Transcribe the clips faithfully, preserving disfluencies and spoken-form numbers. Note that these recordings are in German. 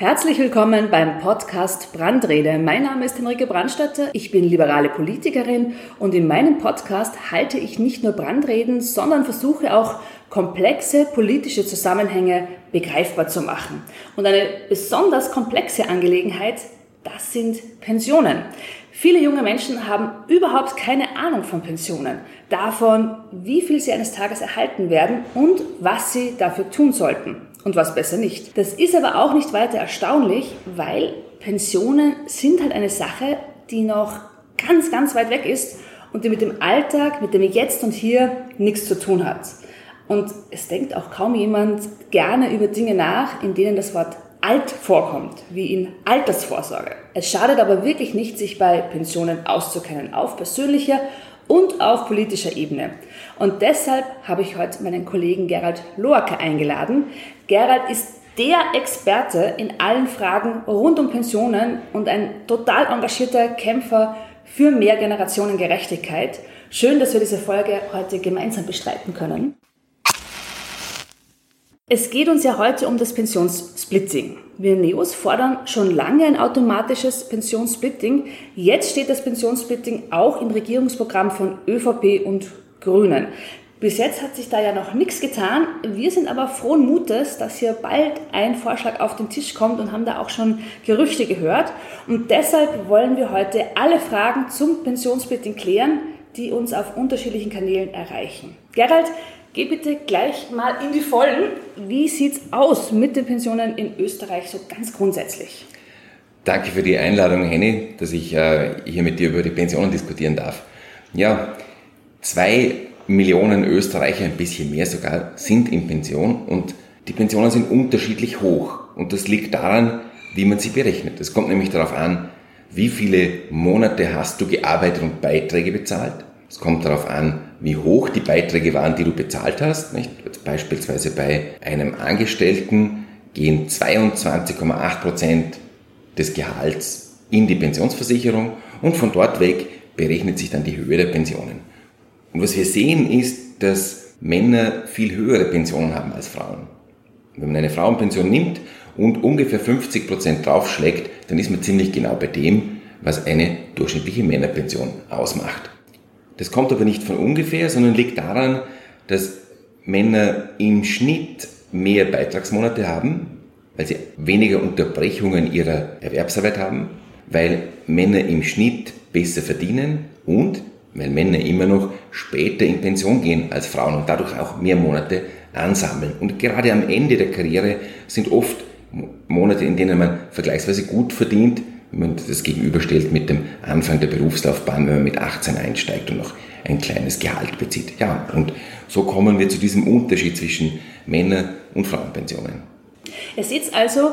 Herzlich willkommen beim Podcast Brandrede. Mein Name ist Henrike Brandstätter, ich bin liberale Politikerin und in meinem Podcast halte ich nicht nur Brandreden, sondern versuche auch komplexe politische Zusammenhänge begreifbar zu machen. Und eine besonders komplexe Angelegenheit, das sind Pensionen. Viele junge Menschen haben überhaupt keine Ahnung von Pensionen, davon, wie viel sie eines Tages erhalten werden und was sie dafür tun sollten und was besser nicht. Das ist aber auch nicht weiter erstaunlich, weil Pensionen sind halt eine Sache, die noch ganz, ganz weit weg ist und die mit dem Alltag, mit dem Jetzt und Hier nichts zu tun hat. Und es denkt auch kaum jemand gerne über Dinge nach, in denen das Wort alt vorkommt, wie in Altersvorsorge. Es schadet aber wirklich nicht, sich bei Pensionen auszukennen, auf persönlicher und auf politischer Ebene. Und deshalb habe ich heute meinen Kollegen Gerald Lohacker eingeladen. Gerald ist der Experte in allen Fragen rund um Pensionen und ein total engagierter Kämpfer für mehr Generationengerechtigkeit. Schön, dass wir diese Folge heute gemeinsam bestreiten können. Es geht uns ja heute um das Pensionssplitting. Wir N E O S fordern schon lange ein automatisches Pensionssplitting. Jetzt steht das Pensionssplitting auch im Regierungsprogramm von ÖVP und Grünen. Bis jetzt hat sich da ja noch nichts getan. Wir sind aber frohen Mutes, dass hier bald ein Vorschlag auf den Tisch kommt und haben da auch schon Gerüchte gehört. Und deshalb wollen wir heute alle Fragen zum Pensionssplitting klären, die uns auf unterschiedlichen Kanälen erreichen. Gerald, geh bitte gleich mal in die Vollen. Wie sieht's aus mit den Pensionen in Österreich so ganz grundsätzlich? Danke für die Einladung, Henny, dass ich äh, hier mit dir über die Pensionen diskutieren darf. Ja, zwei Millionen Österreicher, ein bisschen mehr sogar, sind in Pension und die Pensionen sind unterschiedlich hoch. Und das liegt daran, wie man sie berechnet. Es kommt nämlich darauf an, wie viele Monate hast du gearbeitet und Beiträge bezahlt. Es kommt darauf an, wie hoch die Beiträge waren, die du bezahlt hast, nicht? Beispielsweise bei einem Angestellten gehen zweiundzwanzig Komma acht Prozent des Gehalts in die Pensionsversicherung und von dort weg berechnet sich dann die Höhe der Pensionen. Und was wir sehen ist, dass Männer viel höhere Pensionen haben als Frauen. Wenn man eine Frauenpension nimmt und ungefähr fünfzig Prozent draufschlägt, dann ist man ziemlich genau bei dem, was eine durchschnittliche Männerpension ausmacht. Das kommt aber nicht von ungefähr, sondern liegt daran, dass Männer im Schnitt mehr Beitragsmonate haben, weil sie weniger Unterbrechungen ihrer Erwerbsarbeit haben, weil Männer im Schnitt besser verdienen und weil Männer immer noch später in Pension gehen als Frauen und dadurch auch mehr Monate ansammeln. Und gerade am Ende der Karriere sind oft Monate, in denen man vergleichsweise gut verdient, wenn man das gegenüberstellt mit dem Anfang der Berufslaufbahn, wenn man mit achtzehn einsteigt und noch ein kleines Gehalt bezieht. Ja, und so kommen wir zu diesem Unterschied zwischen Männer- und Frauenpensionen. Ihr seht also,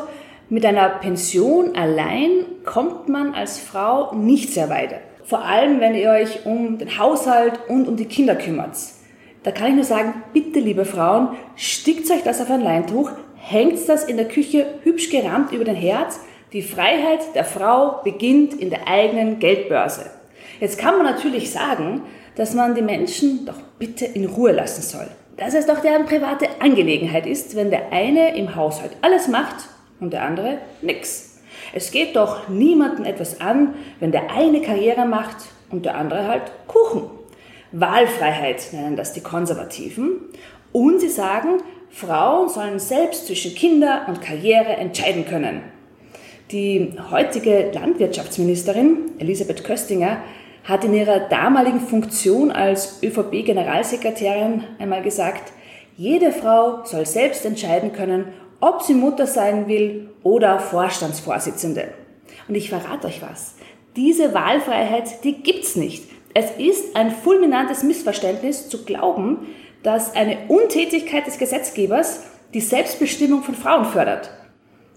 mit einer Pension allein kommt man als Frau nicht sehr weit. Vor allem, wenn ihr euch um den Haushalt und um die Kinder kümmert. Da kann ich nur sagen, bitte, liebe Frauen, stickt euch das auf ein Leintuch, hängt das in der Küche hübsch gerammt über den Herd. Die Freiheit der Frau beginnt in der eigenen Geldbörse. Jetzt kann man natürlich sagen, dass man die Menschen doch bitte in Ruhe lassen soll. Dass es doch deren private Angelegenheit ist, wenn der eine im Haushalt alles macht und der andere nichts. Es geht doch niemandem etwas an, wenn der eine Karriere macht und der andere halt Kuchen. Wahlfreiheit nennen das die Konservativen. Und sie sagen, Frauen sollen selbst zwischen Kinder und Karriere entscheiden können. Die heutige Landwirtschaftsministerin Elisabeth Köstinger hat in ihrer damaligen Funktion als ÖVP-Generalsekretärin einmal gesagt, jede Frau soll selbst entscheiden können, ob sie Mutter sein will oder Vorstandsvorsitzende. Und ich verrate euch was, diese Wahlfreiheit, die gibt's nicht. Es ist ein fulminantes Missverständnis zu glauben, dass eine Untätigkeit des Gesetzgebers die Selbstbestimmung von Frauen fördert.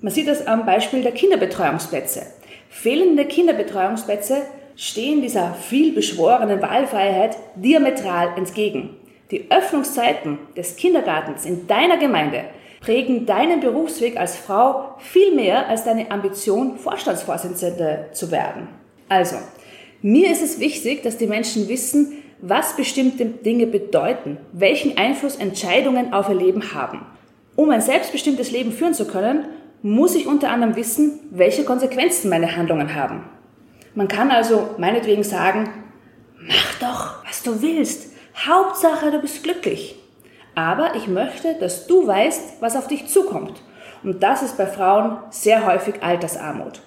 Man sieht das am Beispiel der Kinderbetreuungsplätze. Fehlende Kinderbetreuungsplätze stehen dieser vielbeschworenen Wahlfreiheit diametral entgegen. Die Öffnungszeiten des Kindergartens in deiner Gemeinde prägen deinen Berufsweg als Frau viel mehr als deine Ambition, Vorstandsvorsitzende zu werden. Also, mir ist es wichtig, dass die Menschen wissen, was bestimmte Dinge bedeuten, welchen Einfluss Entscheidungen auf ihr Leben haben. Um ein selbstbestimmtes Leben führen zu können, muss ich unter anderem wissen, welche Konsequenzen meine Handlungen haben. Man kann also meinetwegen sagen, mach doch, was du willst. Hauptsache, du bist glücklich. Aber ich möchte, dass du weißt, was auf dich zukommt. Und das ist bei Frauen sehr häufig Altersarmut.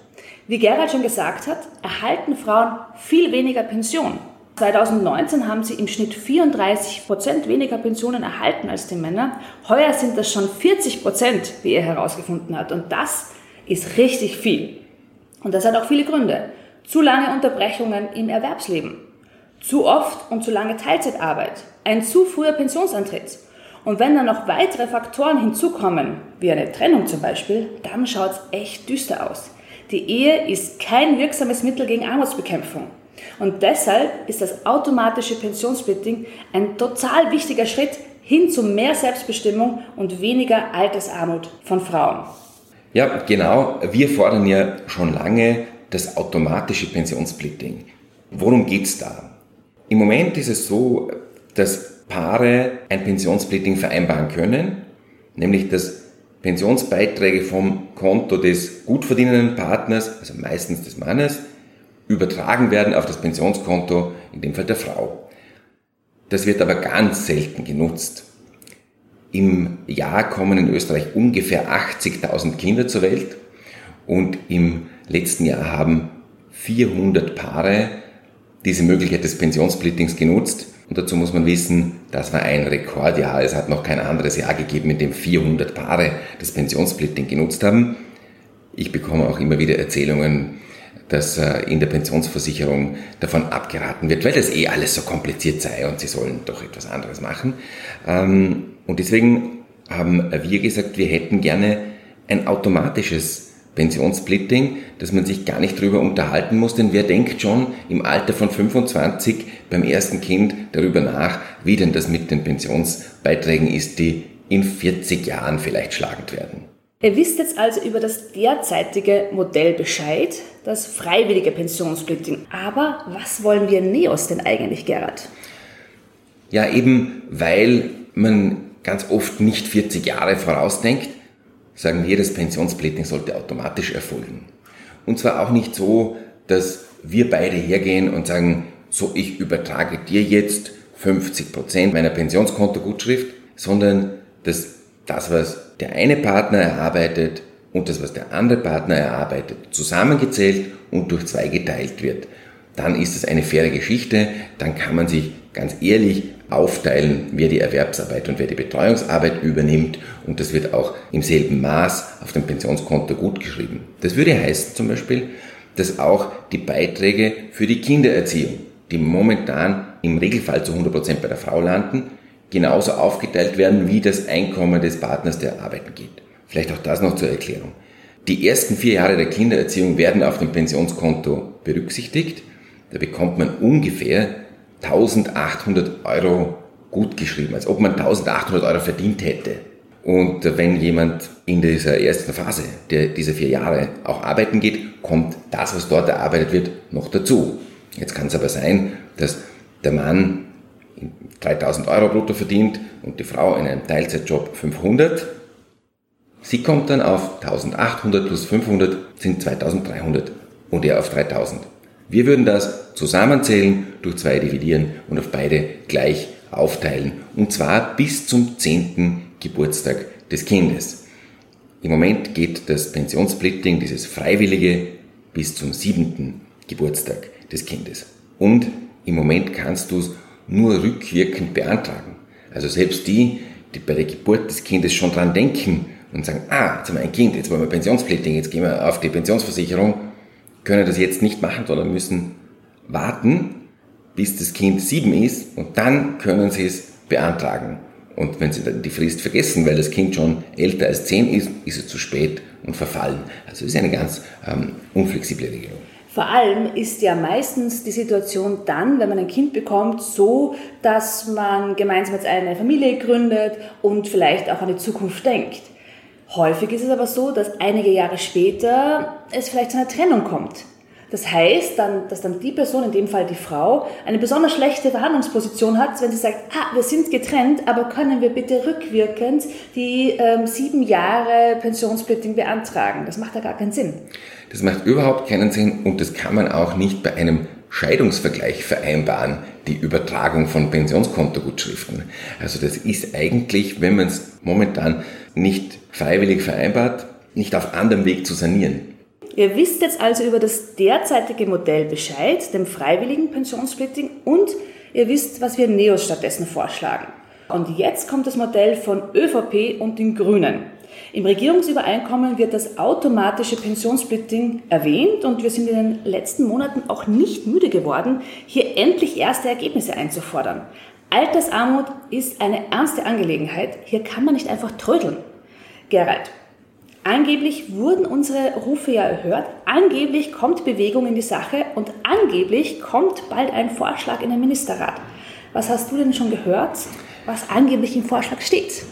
Wie Gerald schon gesagt hat, erhalten Frauen viel weniger Pension. zwanzig neunzehn haben sie im Schnitt vierunddreißig Prozent weniger Pensionen erhalten als die Männer. Heuer sind das schon vierzig Prozent, wie er herausgefunden hat. Und das ist richtig viel. Und das hat auch viele Gründe. Zu lange Unterbrechungen im Erwerbsleben, zu oft und zu lange Teilzeitarbeit, ein zu früher Pensionsantritt. Und wenn dann noch weitere Faktoren hinzukommen, wie eine Trennung zum Beispiel, dann schaut es echt düster aus. Die Ehe ist kein wirksames Mittel gegen Armutsbekämpfung. Und deshalb ist das automatische Pensionssplitting ein total wichtiger Schritt hin zu mehr Selbstbestimmung und weniger Altersarmut von Frauen. Ja, genau. Wir fordern ja schon lange das automatische Pensionssplitting. Worum geht's da? Im Moment ist es so, dass Paare ein Pensionssplitting vereinbaren können, nämlich dass Pensionsbeiträge vom Konto des gut verdienenden Partners, also meistens des Mannes, übertragen werden auf das Pensionskonto, in dem Fall der Frau. Das wird aber ganz selten genutzt. Im Jahr kommen in Österreich ungefähr achtzigtausend Kinder zur Welt und im letzten Jahr haben vierhundert Paare diese Möglichkeit des Pensionssplittings genutzt. Und dazu muss man wissen, das war ein Rekordjahr. Es hat noch kein anderes Jahr gegeben, in dem vierhundert Paare das Pensionssplitting genutzt haben. Ich bekomme auch immer wieder Erzählungen, dass in der Pensionsversicherung davon abgeraten wird, weil das eh alles so kompliziert sei und sie sollen doch etwas anderes machen. Und deswegen haben wir gesagt, wir hätten gerne ein automatisches Pensionssplitting, dass man sich gar nicht drüber unterhalten muss, denn wer denkt schon im Alter von fünfundzwanzig beim ersten Kind darüber nach, wie denn das mit den Pensionsbeiträgen ist, die in vierzig Jahren vielleicht schlagend werden. Ihr wisst jetzt also über das derzeitige Modell Bescheid, das freiwillige Pensionssplitting. Aber was wollen wir NEOS denn eigentlich, Gerald? Ja, eben weil man ganz oft nicht vierzig Jahre vorausdenkt, sagen wir, das Pensionssplitting sollte automatisch erfolgen. Und zwar auch nicht so, dass wir beide hergehen und sagen, so, ich übertrage dir jetzt fünfzig Prozent meiner Pensionskontogutschrift, sondern dass das, was der eine Partner erarbeitet und das, was der andere Partner erarbeitet, zusammengezählt und durch zwei geteilt wird. Dann ist es eine faire Geschichte, dann kann man sich ganz ehrlich aufteilen, wer die Erwerbsarbeit und wer die Betreuungsarbeit übernimmt und das wird auch im selben Maß auf dem Pensionskonto gutgeschrieben. Das würde heißen zum Beispiel, dass auch die Beiträge für die Kindererziehung, die momentan im Regelfall zu hundert Prozent bei der Frau landen, genauso aufgeteilt werden, wie das Einkommen des Partners, der arbeiten geht. Vielleicht auch das noch zur Erklärung. Die ersten vier Jahre der Kindererziehung werden auf dem Pensionskonto berücksichtigt. Da bekommt man ungefähr eintausendachthundert Euro gutgeschrieben, als ob man eintausendachthundert Euro verdient hätte. Und wenn jemand in dieser ersten Phase der, dieser vier Jahre auch arbeiten geht, kommt das, was dort erarbeitet wird, noch dazu. Jetzt kann es aber sein, dass der Mann dreitausend Euro brutto verdient und die Frau in einem Teilzeitjob fünfhundert. Sie kommt dann auf eintausendachthundert plus fünfhundert sind zweitausenddreihundert und er auf dreitausend. Wir würden das zusammenzählen, durch zwei dividieren und auf beide gleich aufteilen. Und zwar bis zum zehnten Geburtstag des Kindes. Im Moment geht das Pensionssplitting, dieses freiwillige, bis zum siebten Geburtstag des Kindes. Und im Moment kannst du es nur rückwirkend beantragen. Also selbst die, die bei der Geburt des Kindes schon dran denken und sagen, ah, jetzt haben wir ein Kind, jetzt wollen wir Pensionssplitting, jetzt gehen wir auf die Pensionsversicherung, können das jetzt nicht machen, sondern müssen warten, bis das Kind sieben ist und dann können sie es beantragen. Und wenn sie dann die Frist vergessen, weil das Kind schon älter als zehn ist, ist es zu spät und verfallen. Also ist eine ganz ähm, unflexible Regelung. Vor allem ist ja meistens die Situation dann, wenn man ein Kind bekommt, so, dass man gemeinsam jetzt eine Familie gründet und vielleicht auch an die Zukunft denkt. Häufig ist es aber so, dass einige Jahre später es vielleicht zu einer Trennung kommt. Das heißt, dann, dass dann die Person, in dem Fall die Frau, eine besonders schlechte Verhandlungsposition hat, wenn sie sagt, ah, wir sind getrennt, aber können wir bitte rückwirkend die ähm, sieben Jahre Pensionssplitting beantragen? Das macht ja gar keinen Sinn. Das macht überhaupt keinen Sinn und das kann man auch nicht bei einem Scheidungsvergleich vereinbaren, die Übertragung von Pensionskontogutschriften. Also das ist eigentlich, wenn man es momentan nicht freiwillig vereinbart, nicht auf anderem Weg zu sanieren. Ihr wisst jetzt also über das derzeitige Modell Bescheid, dem freiwilligen Pensionssplitting, und ihr wisst, was wir NEOS stattdessen vorschlagen. Und jetzt kommt das Modell von ÖVP und den Grünen. Im Regierungsübereinkommen wird das automatische Pensionssplitting erwähnt und wir sind in den letzten Monaten auch nicht müde geworden, hier endlich erste Ergebnisse einzufordern. Altersarmut ist eine ernste Angelegenheit, hier kann man nicht einfach trödeln. Gerald, angeblich wurden unsere Rufe ja erhört, angeblich kommt Bewegung in die Sache und angeblich kommt bald ein Vorschlag in den Ministerrat. Was hast du denn schon gehört, was angeblich im Vorschlag steht?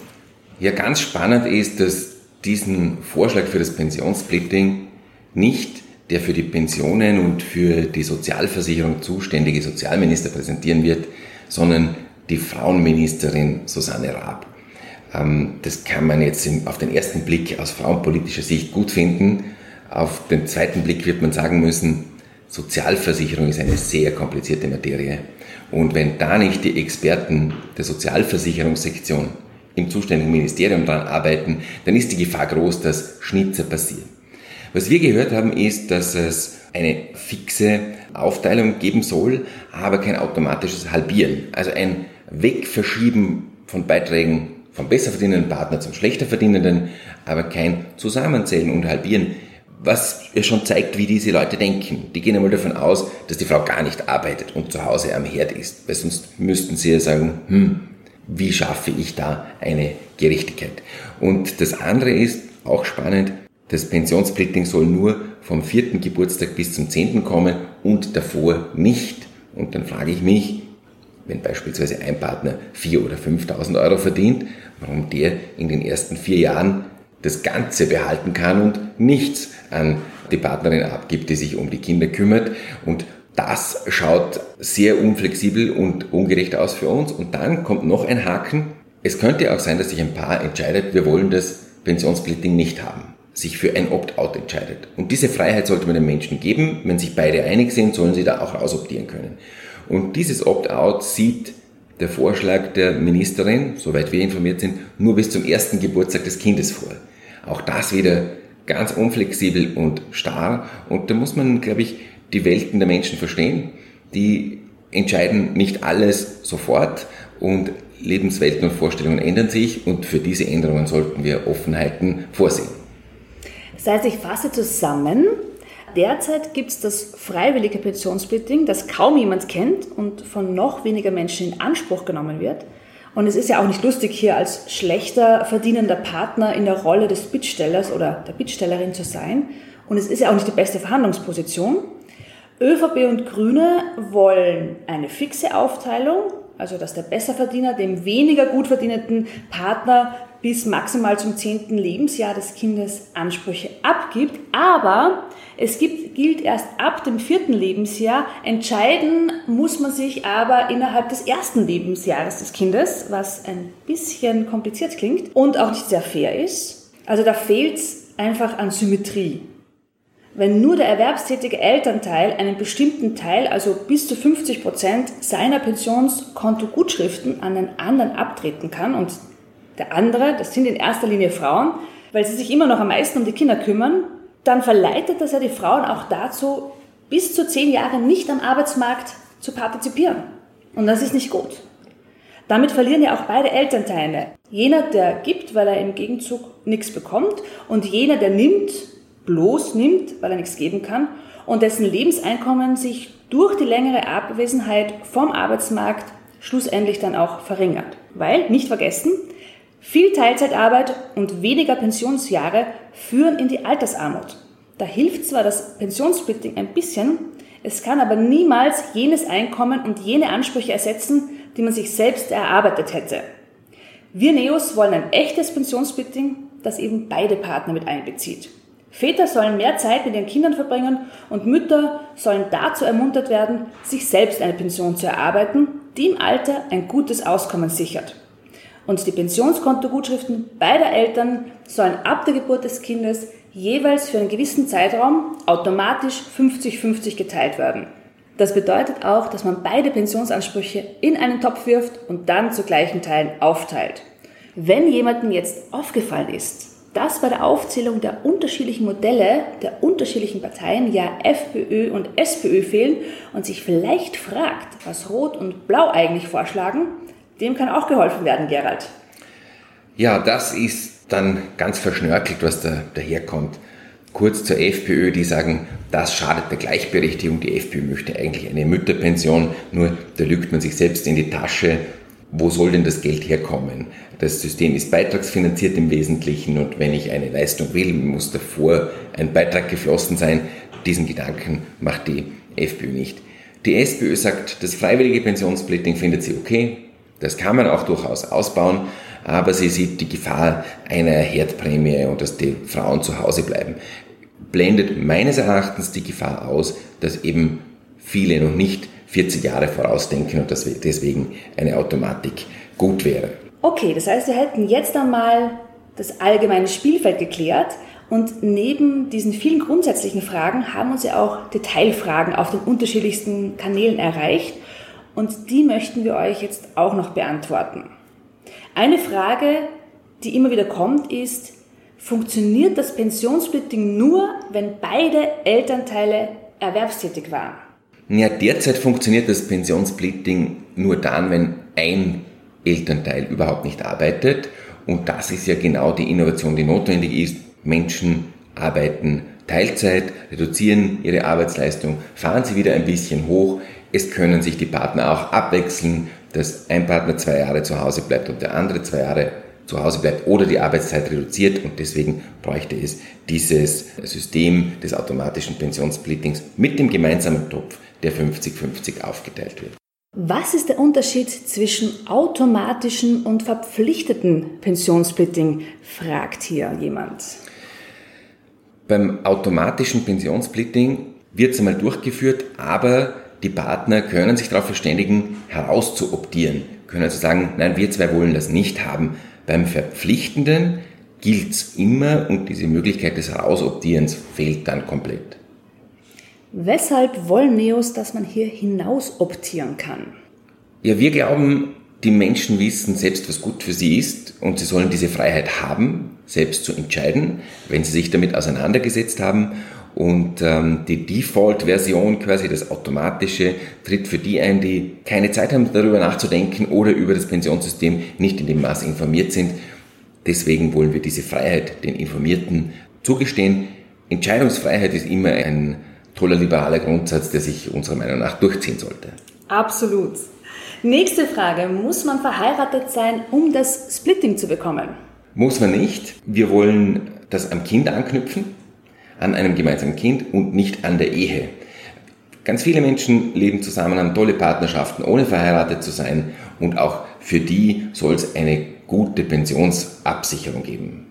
Ja, ganz spannend ist, dass diesen Vorschlag für das Pensionssplitting nicht der für die Pensionen und für die Sozialversicherung zuständige Sozialminister präsentieren wird, sondern die Frauenministerin Susanne Raab. Das kann man jetzt auf den ersten Blick aus frauenpolitischer Sicht gut finden. Auf den zweiten Blick wird man sagen müssen, Sozialversicherung ist eine sehr komplizierte Materie. Und wenn da nicht die Experten der Sozialversicherungssektion im zuständigen Ministerium daran arbeiten, dann ist die Gefahr groß, dass Schnitzer passieren. Was wir gehört haben, ist, dass es eine fixe Aufteilung geben soll, aber kein automatisches Halbieren. Also ein Wegverschieben von Beiträgen vom besser verdienenden Partner zum schlechter verdienenden, aber kein Zusammenzählen und Halbieren, was schon zeigt, wie diese Leute denken. Die gehen einmal davon aus, dass die Frau gar nicht arbeitet und zu Hause am Herd ist, weil sonst müssten sie ja sagen, hm, wie schaffe ich da eine Gerechtigkeit? Und das andere ist auch spannend, das Pensionssplitting soll nur vom vierten Geburtstag bis zum zehnten kommen und davor nicht. Und dann frage ich mich, wenn beispielsweise ein Partner viertausend oder fünftausend Euro verdient, warum der in den ersten vier Jahren das Ganze behalten kann und nichts an die Partnerin abgibt, die sich um die Kinder kümmert. Und das schaut sehr unflexibel und ungerecht aus für uns. Und dann kommt noch ein Haken. Es könnte auch sein, dass sich ein Paar entscheidet, wir wollen das Pensionssplitting nicht haben, sich für ein Opt-out entscheidet. Und diese Freiheit sollte man den Menschen geben. Wenn sich beide einig sind, sollen sie da auch rausoptieren können. Und dieses Opt-out sieht der Vorschlag der Ministerin, soweit wir informiert sind, nur bis zum ersten Geburtstag des Kindes vor. Auch das wieder ganz unflexibel und starr. Und da muss man, glaube ich, die Welten der Menschen verstehen. Die entscheiden nicht alles sofort und Lebenswelten und Vorstellungen ändern sich und für diese Änderungen sollten wir Offenheiten vorsehen. Das heißt, ich fasse zusammen. Derzeit gibt es das freiwillige Pensionssplitting, das kaum jemand kennt und von noch weniger Menschen in Anspruch genommen wird. Und es ist ja auch nicht lustig, hier als schlechter verdienender Partner in der Rolle des Bittstellers oder der Bittstellerin zu sein. Und es ist ja auch nicht die beste Verhandlungsposition. ÖVP und Grüne wollen eine fixe Aufteilung, also dass der Besserverdiener dem weniger gut verdienenden Partner bis maximal zum zehnten Lebensjahr des Kindes Ansprüche abgibt. Aber es gibt, gilt erst ab dem vierten Lebensjahr. Entscheiden muss man sich aber innerhalb des ersten Lebensjahres des Kindes, was ein bisschen kompliziert klingt und auch nicht sehr fair ist. Also da fehlt es einfach an Symmetrie. Wenn nur der erwerbstätige Elternteil einen bestimmten Teil, also bis zu fünfzig Prozent seiner Pensionskontogutschriften an den anderen abtreten kann und der andere, das sind in erster Linie Frauen, weil sie sich immer noch am meisten um die Kinder kümmern, dann verleitet das ja die Frauen auch dazu, bis zu zehn Jahre nicht am Arbeitsmarkt zu partizipieren. Und das ist nicht gut. Damit verlieren ja auch beide Elternteile. Jener, der gibt, weil er im Gegenzug nichts bekommt und jener, der nimmt, bloß nimmt, weil er nichts geben kann und dessen Lebenseinkommen sich durch die längere Abwesenheit vom Arbeitsmarkt schlussendlich dann auch verringert. Weil, nicht vergessen, viel Teilzeitarbeit und weniger Pensionsjahre führen in die Altersarmut. Da hilft zwar das Pensionssplitting ein bisschen, es kann aber niemals jenes Einkommen und jene Ansprüche ersetzen, die man sich selbst erarbeitet hätte. Wir NEOS wollen ein echtes Pensionssplitting, das eben beide Partner mit einbezieht. Väter sollen mehr Zeit mit ihren Kindern verbringen und Mütter sollen dazu ermuntert werden, sich selbst eine Pension zu erarbeiten, die im Alter ein gutes Auskommen sichert. Und die Pensionskontogutschriften beider Eltern sollen ab der Geburt des Kindes jeweils für einen gewissen Zeitraum automatisch fünfzig fünfzig geteilt werden. Das bedeutet auch, dass man beide Pensionsansprüche in einen Topf wirft und dann zu gleichen Teilen aufteilt. Wenn jemandem jetzt aufgefallen ist, dass bei der Aufzählung der unterschiedlichen Modelle der unterschiedlichen Parteien ja FPÖ und SPÖ fehlen und sich vielleicht fragt, was Rot und Blau eigentlich vorschlagen, dem kann auch geholfen werden, Gerald. Ja, das ist dann ganz verschnörkelt, was da daherkommt. Kurz zur FPÖ, die sagen, das schadet der Gleichberechtigung, die FPÖ möchte eigentlich eine Mütterpension, nur da lügt man sich selbst in die Tasche. Wo soll denn das Geld herkommen? Das System ist beitragsfinanziert im Wesentlichen und wenn ich eine Leistung will, muss davor ein Beitrag geflossen sein. Diesen Gedanken macht die FPÖ nicht. Die SPÖ sagt, das freiwillige Pensionssplitting findet sie okay. Das kann man auch durchaus ausbauen, aber sie sieht die Gefahr einer Herdprämie und dass die Frauen zu Hause bleiben. Blendet meines Erachtens die Gefahr aus, dass eben viele noch nicht vierzig Jahre vorausdenken und dass deswegen eine Automatik gut wäre. Okay, das heißt, wir hätten jetzt einmal das allgemeine Spielfeld geklärt und neben diesen vielen grundsätzlichen Fragen haben uns ja auch Detailfragen auf den unterschiedlichsten Kanälen erreicht und die möchten wir euch jetzt auch noch beantworten. Eine Frage, die immer wieder kommt, ist, funktioniert das Pensionssplitting nur, wenn beide Elternteile erwerbstätig waren? Ja, derzeit funktioniert das Pensionssplitting nur dann, wenn ein Elternteil überhaupt nicht arbeitet. Und das ist ja genau die Innovation, die notwendig ist. Menschen arbeiten Teilzeit, reduzieren ihre Arbeitsleistung, fahren sie wieder ein bisschen hoch. Es können sich die Partner auch abwechseln, dass ein Partner zwei Jahre zu Hause bleibt und der andere zwei Jahre zu Hause bleibt oder die Arbeitszeit reduziert und deswegen bräuchte es dieses System des automatischen Pensionssplittings mit dem gemeinsamen Topf, der fünfzig fünfzig aufgeteilt wird. Was ist der Unterschied zwischen automatischem und verpflichteten Pensionssplitting, fragt hier jemand. Beim automatischen Pensionssplitting wird es einmal durchgeführt, aber die Partner können sich darauf verständigen, herauszuoptieren, können also sagen, nein, wir zwei wollen das nicht haben. Beim Verpflichtenden gilt es immer und diese Möglichkeit des Herausoptierens fehlt dann komplett. Weshalb wollen NEOS, dass man hier hinausoptieren kann? Ja, wir glauben, die Menschen wissen selbst, was gut für sie ist und sie sollen diese Freiheit haben, selbst zu entscheiden, wenn sie sich damit auseinandergesetzt haben. Und ähm, die Default-Version, quasi das automatische, tritt für die ein, die keine Zeit haben, darüber nachzudenken oder über das Pensionssystem nicht in dem Maß informiert sind. Deswegen wollen wir diese Freiheit den Informierten zugestehen. Entscheidungsfreiheit ist immer ein toller liberaler Grundsatz, der sich unserer Meinung nach durchziehen sollte. Absolut. Nächste Frage. Muss man verheiratet sein, um das Splitting zu bekommen? Muss man nicht. Wir wollen das am Kind anknüpfen. An einem gemeinsamen Kind und nicht an der Ehe. Ganz viele Menschen leben zusammen, haben tolle Partnerschaften, ohne verheiratet zu sein und auch für die soll es eine gute Pensionsabsicherung geben.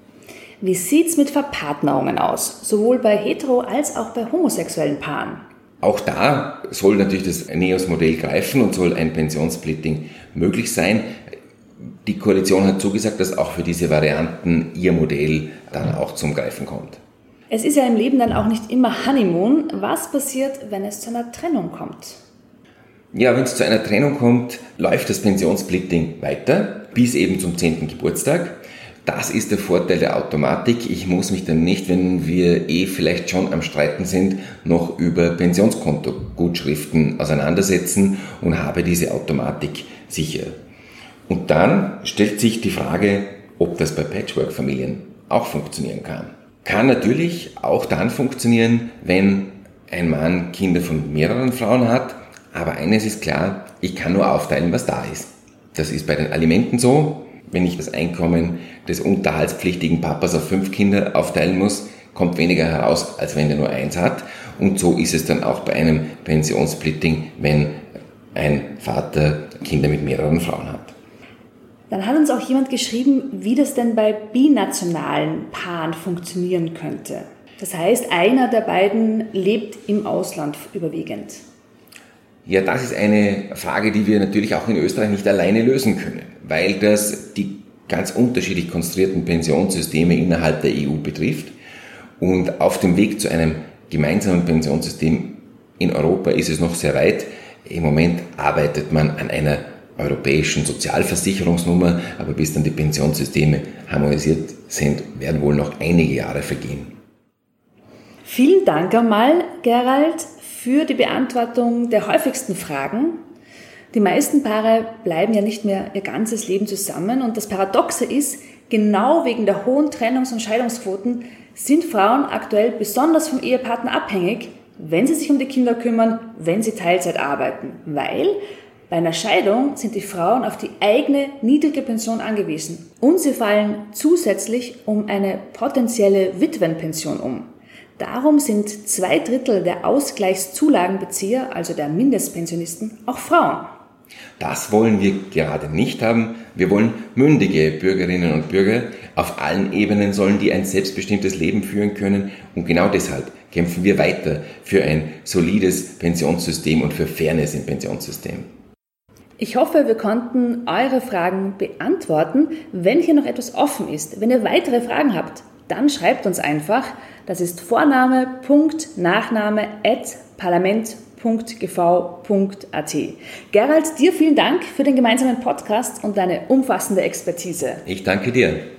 Wie sieht's mit Verpartnerungen aus, sowohl bei hetero- als auch bei homosexuellen Paaren? Auch da soll natürlich das NEOS-Modell greifen und soll ein Pensionssplitting möglich sein. Die Koalition hat zugesagt, dass auch für diese Varianten ihr Modell dann auch zum Greifen kommt. Es ist ja im Leben dann auch nicht immer Honeymoon. Was passiert, wenn es zu einer Trennung kommt? Ja, wenn es zu einer Trennung kommt, läuft das Pensionssplitting weiter, bis eben zum zehnten Geburtstag. Das ist der Vorteil der Automatik. Ich muss mich dann nicht, wenn wir eh vielleicht schon am Streiten sind, noch über Pensionskontogutschriften auseinandersetzen und habe diese Automatik sicher. Und dann stellt sich die Frage, ob das bei Patchwork-Familien auch funktionieren kann. Kann natürlich auch dann funktionieren, wenn ein Mann Kinder von mehreren Frauen hat, aber eines ist klar, ich kann nur aufteilen, was da ist. Das ist bei den Alimenten so, wenn ich das Einkommen des unterhaltspflichtigen Papas auf fünf Kinder aufteilen muss, kommt weniger heraus, als wenn er nur eins hat. Und so ist es dann auch bei einem Pensionssplitting, wenn ein Vater Kinder mit mehreren Frauen hat. Dann hat uns auch jemand geschrieben, wie das denn bei binationalen Paaren funktionieren könnte. Das heißt, einer der beiden lebt im Ausland überwiegend. Ja, das ist eine Frage, die wir natürlich auch in Österreich nicht alleine lösen können, weil das die ganz unterschiedlich konstruierten Pensionssysteme innerhalb der E U betrifft. Und auf dem Weg zu einem gemeinsamen Pensionssystem in Europa ist es noch sehr weit. Im Moment arbeitet man an einer europäischen Sozialversicherungsnummer, aber bis dann die Pensionssysteme harmonisiert sind, werden wohl noch einige Jahre vergehen. Vielen Dank einmal, Gerald, für die Beantwortung der häufigsten Fragen. Die meisten Paare bleiben ja nicht mehr ihr ganzes Leben zusammen und das Paradoxe ist, genau wegen der hohen Trennungs- und Scheidungsquoten sind Frauen aktuell besonders vom Ehepartner abhängig, wenn sie sich um die Kinder kümmern, wenn sie Teilzeit arbeiten, weil bei einer Scheidung sind die Frauen auf die eigene niedrige Pension angewiesen und sie fallen zusätzlich um eine potenzielle Witwenpension um. Darum sind zwei Drittel der Ausgleichszulagenbezieher, also der Mindestpensionisten, auch Frauen. Das wollen wir gerade nicht haben. Wir wollen mündige Bürgerinnen und Bürger. Auf allen Ebenen sollen die ein selbstbestimmtes Leben führen können. Und genau deshalb kämpfen wir weiter für ein solides Pensionssystem und für Fairness im Pensionssystem. Ich hoffe, wir konnten eure Fragen beantworten. Wenn hier noch etwas offen ist, wenn ihr weitere Fragen habt, dann schreibt uns einfach. Das ist vorname Punkt nachname at parlament Punkt g v Punkt a t. Gerald, dir vielen Dank für den gemeinsamen Podcast und deine umfassende Expertise. Ich danke dir.